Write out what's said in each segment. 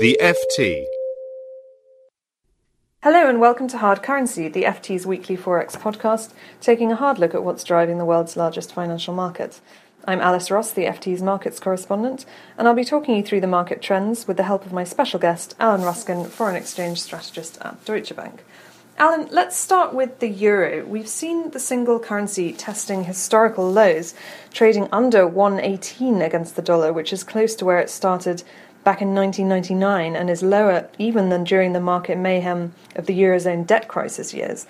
The FT. Hello and welcome to Hard Currency, the FT's weekly Forex podcast, taking a hard look at what's driving the world's largest financial market. I'm Alice Ross, the FT's markets correspondent, and I'll be talking you through the market trends with the help of my special guest, Alan Ruskin, foreign exchange strategist at Deutsche Bank. Alan, let's start with the euro. We've seen the single currency testing historical lows, trading under 1.18 against the dollar, which is close to where it started back in 1999 and is lower even than during the market mayhem of the eurozone debt crisis years.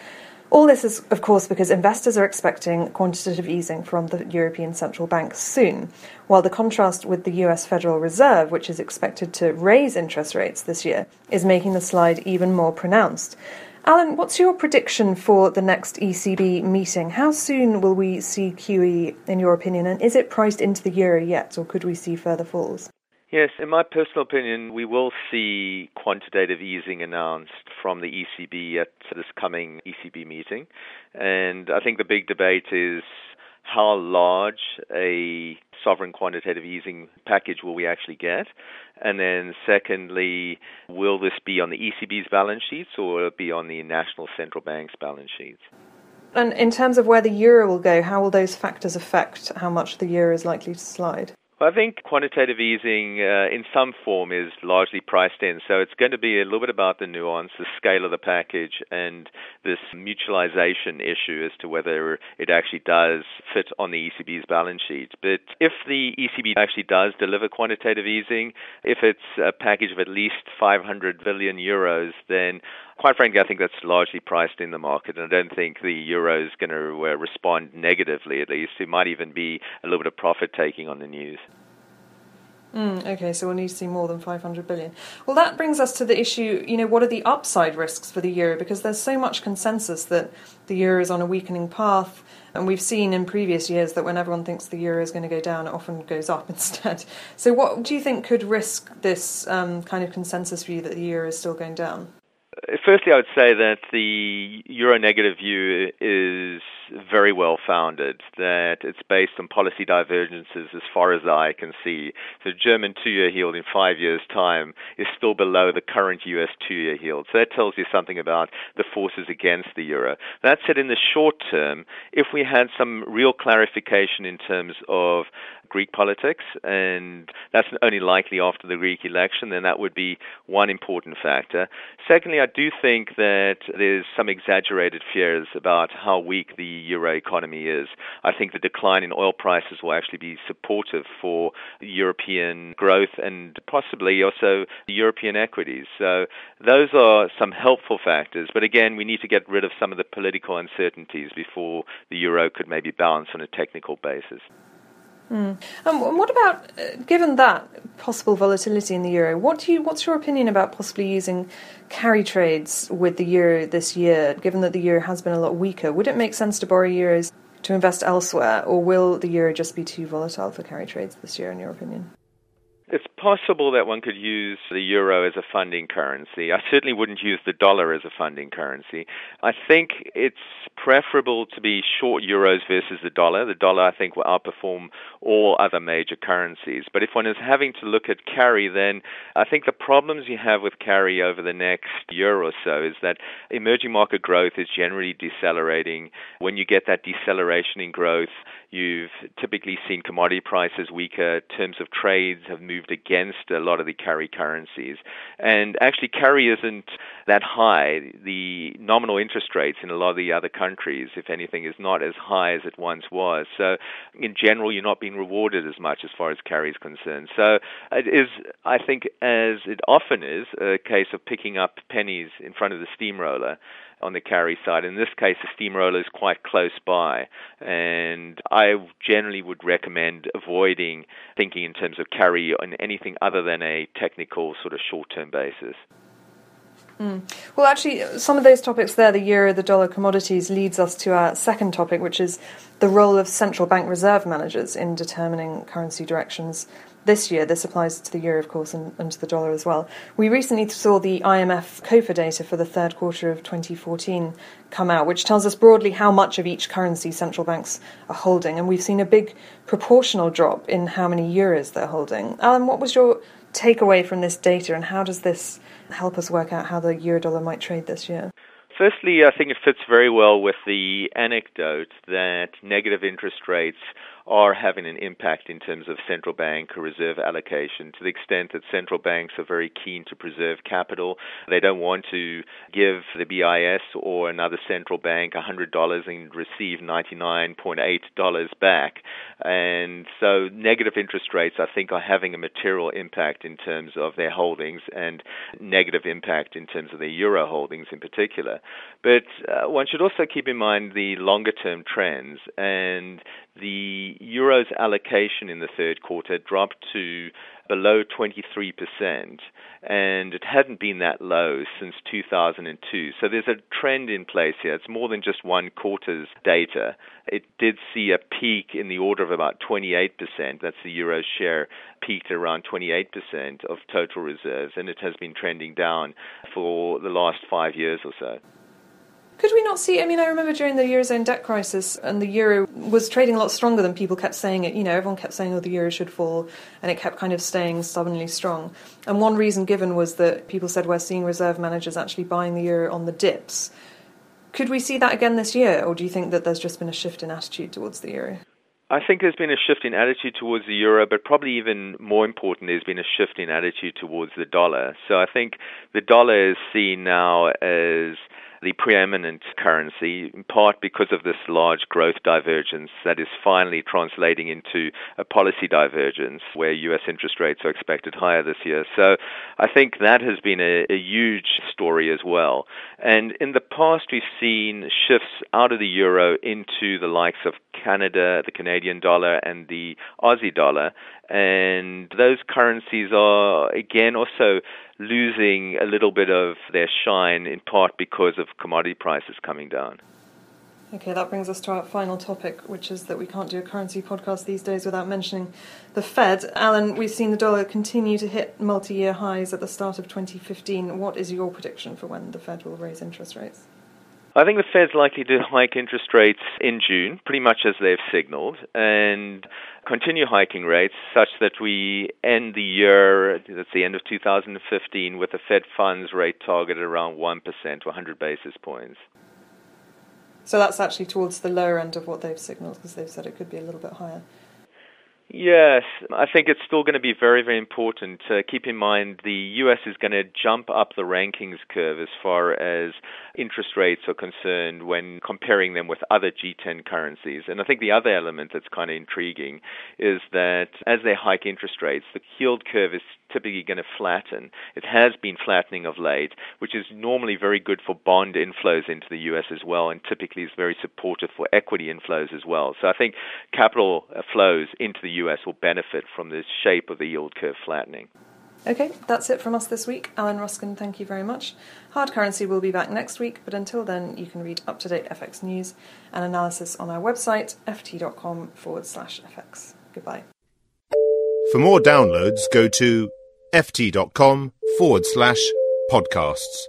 All this is, of course, because investors are expecting quantitative easing from the European Central Bank soon, while the contrast with the US Federal Reserve, which is expected to raise interest rates this year, is making the slide even more pronounced. Alan, what's your prediction for the next ECB meeting? How soon will we see QE, in your opinion, and is it priced into the euro yet, or could we see further falls? Yes, in my personal opinion, we will see quantitative easing announced from the ECB at this coming ECB meeting. And I think the big debate is how large a sovereign quantitative easing package will we actually get? And then secondly, will this be on the ECB's balance sheets or will it be on the national central bank's balance sheets? And in terms of where the euro will go, how will those factors affect how much the euro is likely to slide? Well, I think quantitative easing in some form is largely priced in. So it's going to be a little bit about the nuance, the scale of the package, and this mutualization issue as to whether it actually does fit on the ECB's balance sheet. But if the ECB actually does deliver quantitative easing, if it's a package of at least 500 billion euros, then quite frankly, I think that's largely priced in the market, and I don't think the euro is going to respond negatively, at least. It might even be a little bit of profit-taking on the news. Okay, so we'll need to see more than 500 billion. Well, that brings us to the issue, what are the upside risks for the euro? Because there's so much consensus that the euro is on a weakening path, and we've seen in previous years that when everyone thinks the euro is going to go down, it often goes up instead. So what do you think could risk this kind of consensus view that the euro is still going down? Firstly, I would say that the euro negative view is very well founded, that it's based on policy divergences as far as I can see. The German two-year yield in 5 years' time is still below the current US two-year yield. So that tells you something about the forces against the euro. That said, in the short term, if we had some real clarification in terms of Greek politics, and that's only likely after the Greek election, then that would be one important factor. Secondly, I do think that there's some exaggerated fears about how weak the euro economy is. I think the decline in oil prices will actually be supportive for European growth and possibly also European equities. So those are some helpful factors. But again, we need to get rid of some of the political uncertainties before the euro could maybe bounce on a technical basis. What about, given that possible volatility in the euro, what's your opinion about possibly using carry trades with the euro this year, given that the euro has been a lot weaker? Would it make sense to borrow euros to invest elsewhere, or will the euro just be too volatile for carry trades this year, in your opinion? It's possible that one could use the euro as a funding currency. I certainly wouldn't use the dollar as a funding currency. I think it's preferable to be short euros versus the dollar. The dollar, I think, will outperform all other major currencies. But if one is having to look at carry, then I think the problems you have with carry over the next year or so is that emerging market growth is generally decelerating. When you get that deceleration in growth, you've typically seen commodity prices weaker, terms of trades have moved against a lot of the carry currencies. And actually, carry isn't that high. The nominal interest rates in a lot of the other countries, if anything, is not as high as it once was. So in general, you're not being rewarded as much as far as carry is concerned. So it is, I think, as it often is, a case of picking up pennies in front of the steamroller. on the carry side. In this case, a steamroller is quite close by, and I generally would recommend avoiding thinking in terms of carry on anything other than a technical sort of short-term basis. Mm. Well, actually, some of those topics there, the euro, the dollar, commodities, leads us to our second topic, which is the role of central bank reserve managers in determining currency directions this year. This applies to the euro, of course, and to the dollar as well. We recently saw the IMF Cofer data for the third quarter of 2014 come out, which tells us broadly how much of each currency central banks are holding, and we've seen a big proportional drop in how many euros they're holding. Alan, what was your takeaway from this data, and how does this help us work out how the euro-dollar might trade this year? Firstly, I think it fits very well with the anecdote that negative interest rates are having an impact in terms of central bank reserve allocation, to the extent that central banks are very keen to preserve capital. They don't want to give the BIS or another central bank $100 and receive $99.8 back. And so negative interest rates, I think, are having a material impact in terms of their holdings, and negative impact in terms of their euro holdings in particular. But one should also keep in mind the longer-term trends, and the euro's allocation in the third quarter dropped to below 23%, and it hadn't been that low since 2002. So there's a trend in place here. It's more than just one quarter's data. It did see a peak in the order of about 28%. That's the euro's share, peaked around 28% of total reserves, and it has been trending down for the last 5 years or so. Could we not see, I mean, I remember during the Eurozone debt crisis, and the euro was trading a lot stronger than people kept saying it. You know, everyone kept saying, oh, the euro should fall, and it kept kind of staying stubbornly strong. And one reason given was that people said we're seeing reserve managers actually buying the euro on the dips. Could we see that again this year, or do you think that there's just been a shift in attitude towards the euro? I think there's been a shift in attitude towards the euro, but probably even more important, there's been a shift in attitude towards the dollar. So I think the dollar is seen now as the preeminent currency, in part because of this large growth divergence that is finally translating into a policy divergence where U.S. interest rates are expected higher this year. So I think that has been a huge story as well. And in the past, we've seen shifts out of the euro into the likes of Canada, the Canadian dollar, and the Aussie dollar. And those currencies are, again, also losing a little bit of their shine, in part because of commodity prices coming down. Okay, that brings us to our final topic, which is that we can't do a currency podcast these days without mentioning the Fed. Alan, we've seen the dollar continue to hit multi-year highs at the start of 2015. What is your prediction for when the Fed will raise interest rates? I think the Fed's likely to hike interest rates in June, pretty much as they've signaled, and continue hiking rates such that we end the year, that's the end of 2015, with a Fed funds rate target around 1% or 100 basis points. So that's actually towards the lower end of what they've signaled, because they've said it could be a little bit higher. Yes, I think it's still going to be very, very important. Keep in mind the U.S. is going to jump up the rankings curve as far as interest rates are concerned when comparing them with other G10 currencies. And I think the other element that's kind of intriguing is that as they hike interest rates, the yield curve is typically going to flatten. It has been flattening of late, which is normally very good for bond inflows into the U.S. as well, and typically is very supportive for equity inflows as well. So I think capital flows into the U.S. will benefit from the shape of the yield curve flattening. Okay, that's it from us this week. Alan Ruskin, thank you very much. Hard Currency will be back next week, but until then, you can read up-to-date FX news and analysis on our website, ft.com/FX. Goodbye. For more downloads, go to ft.com/podcasts.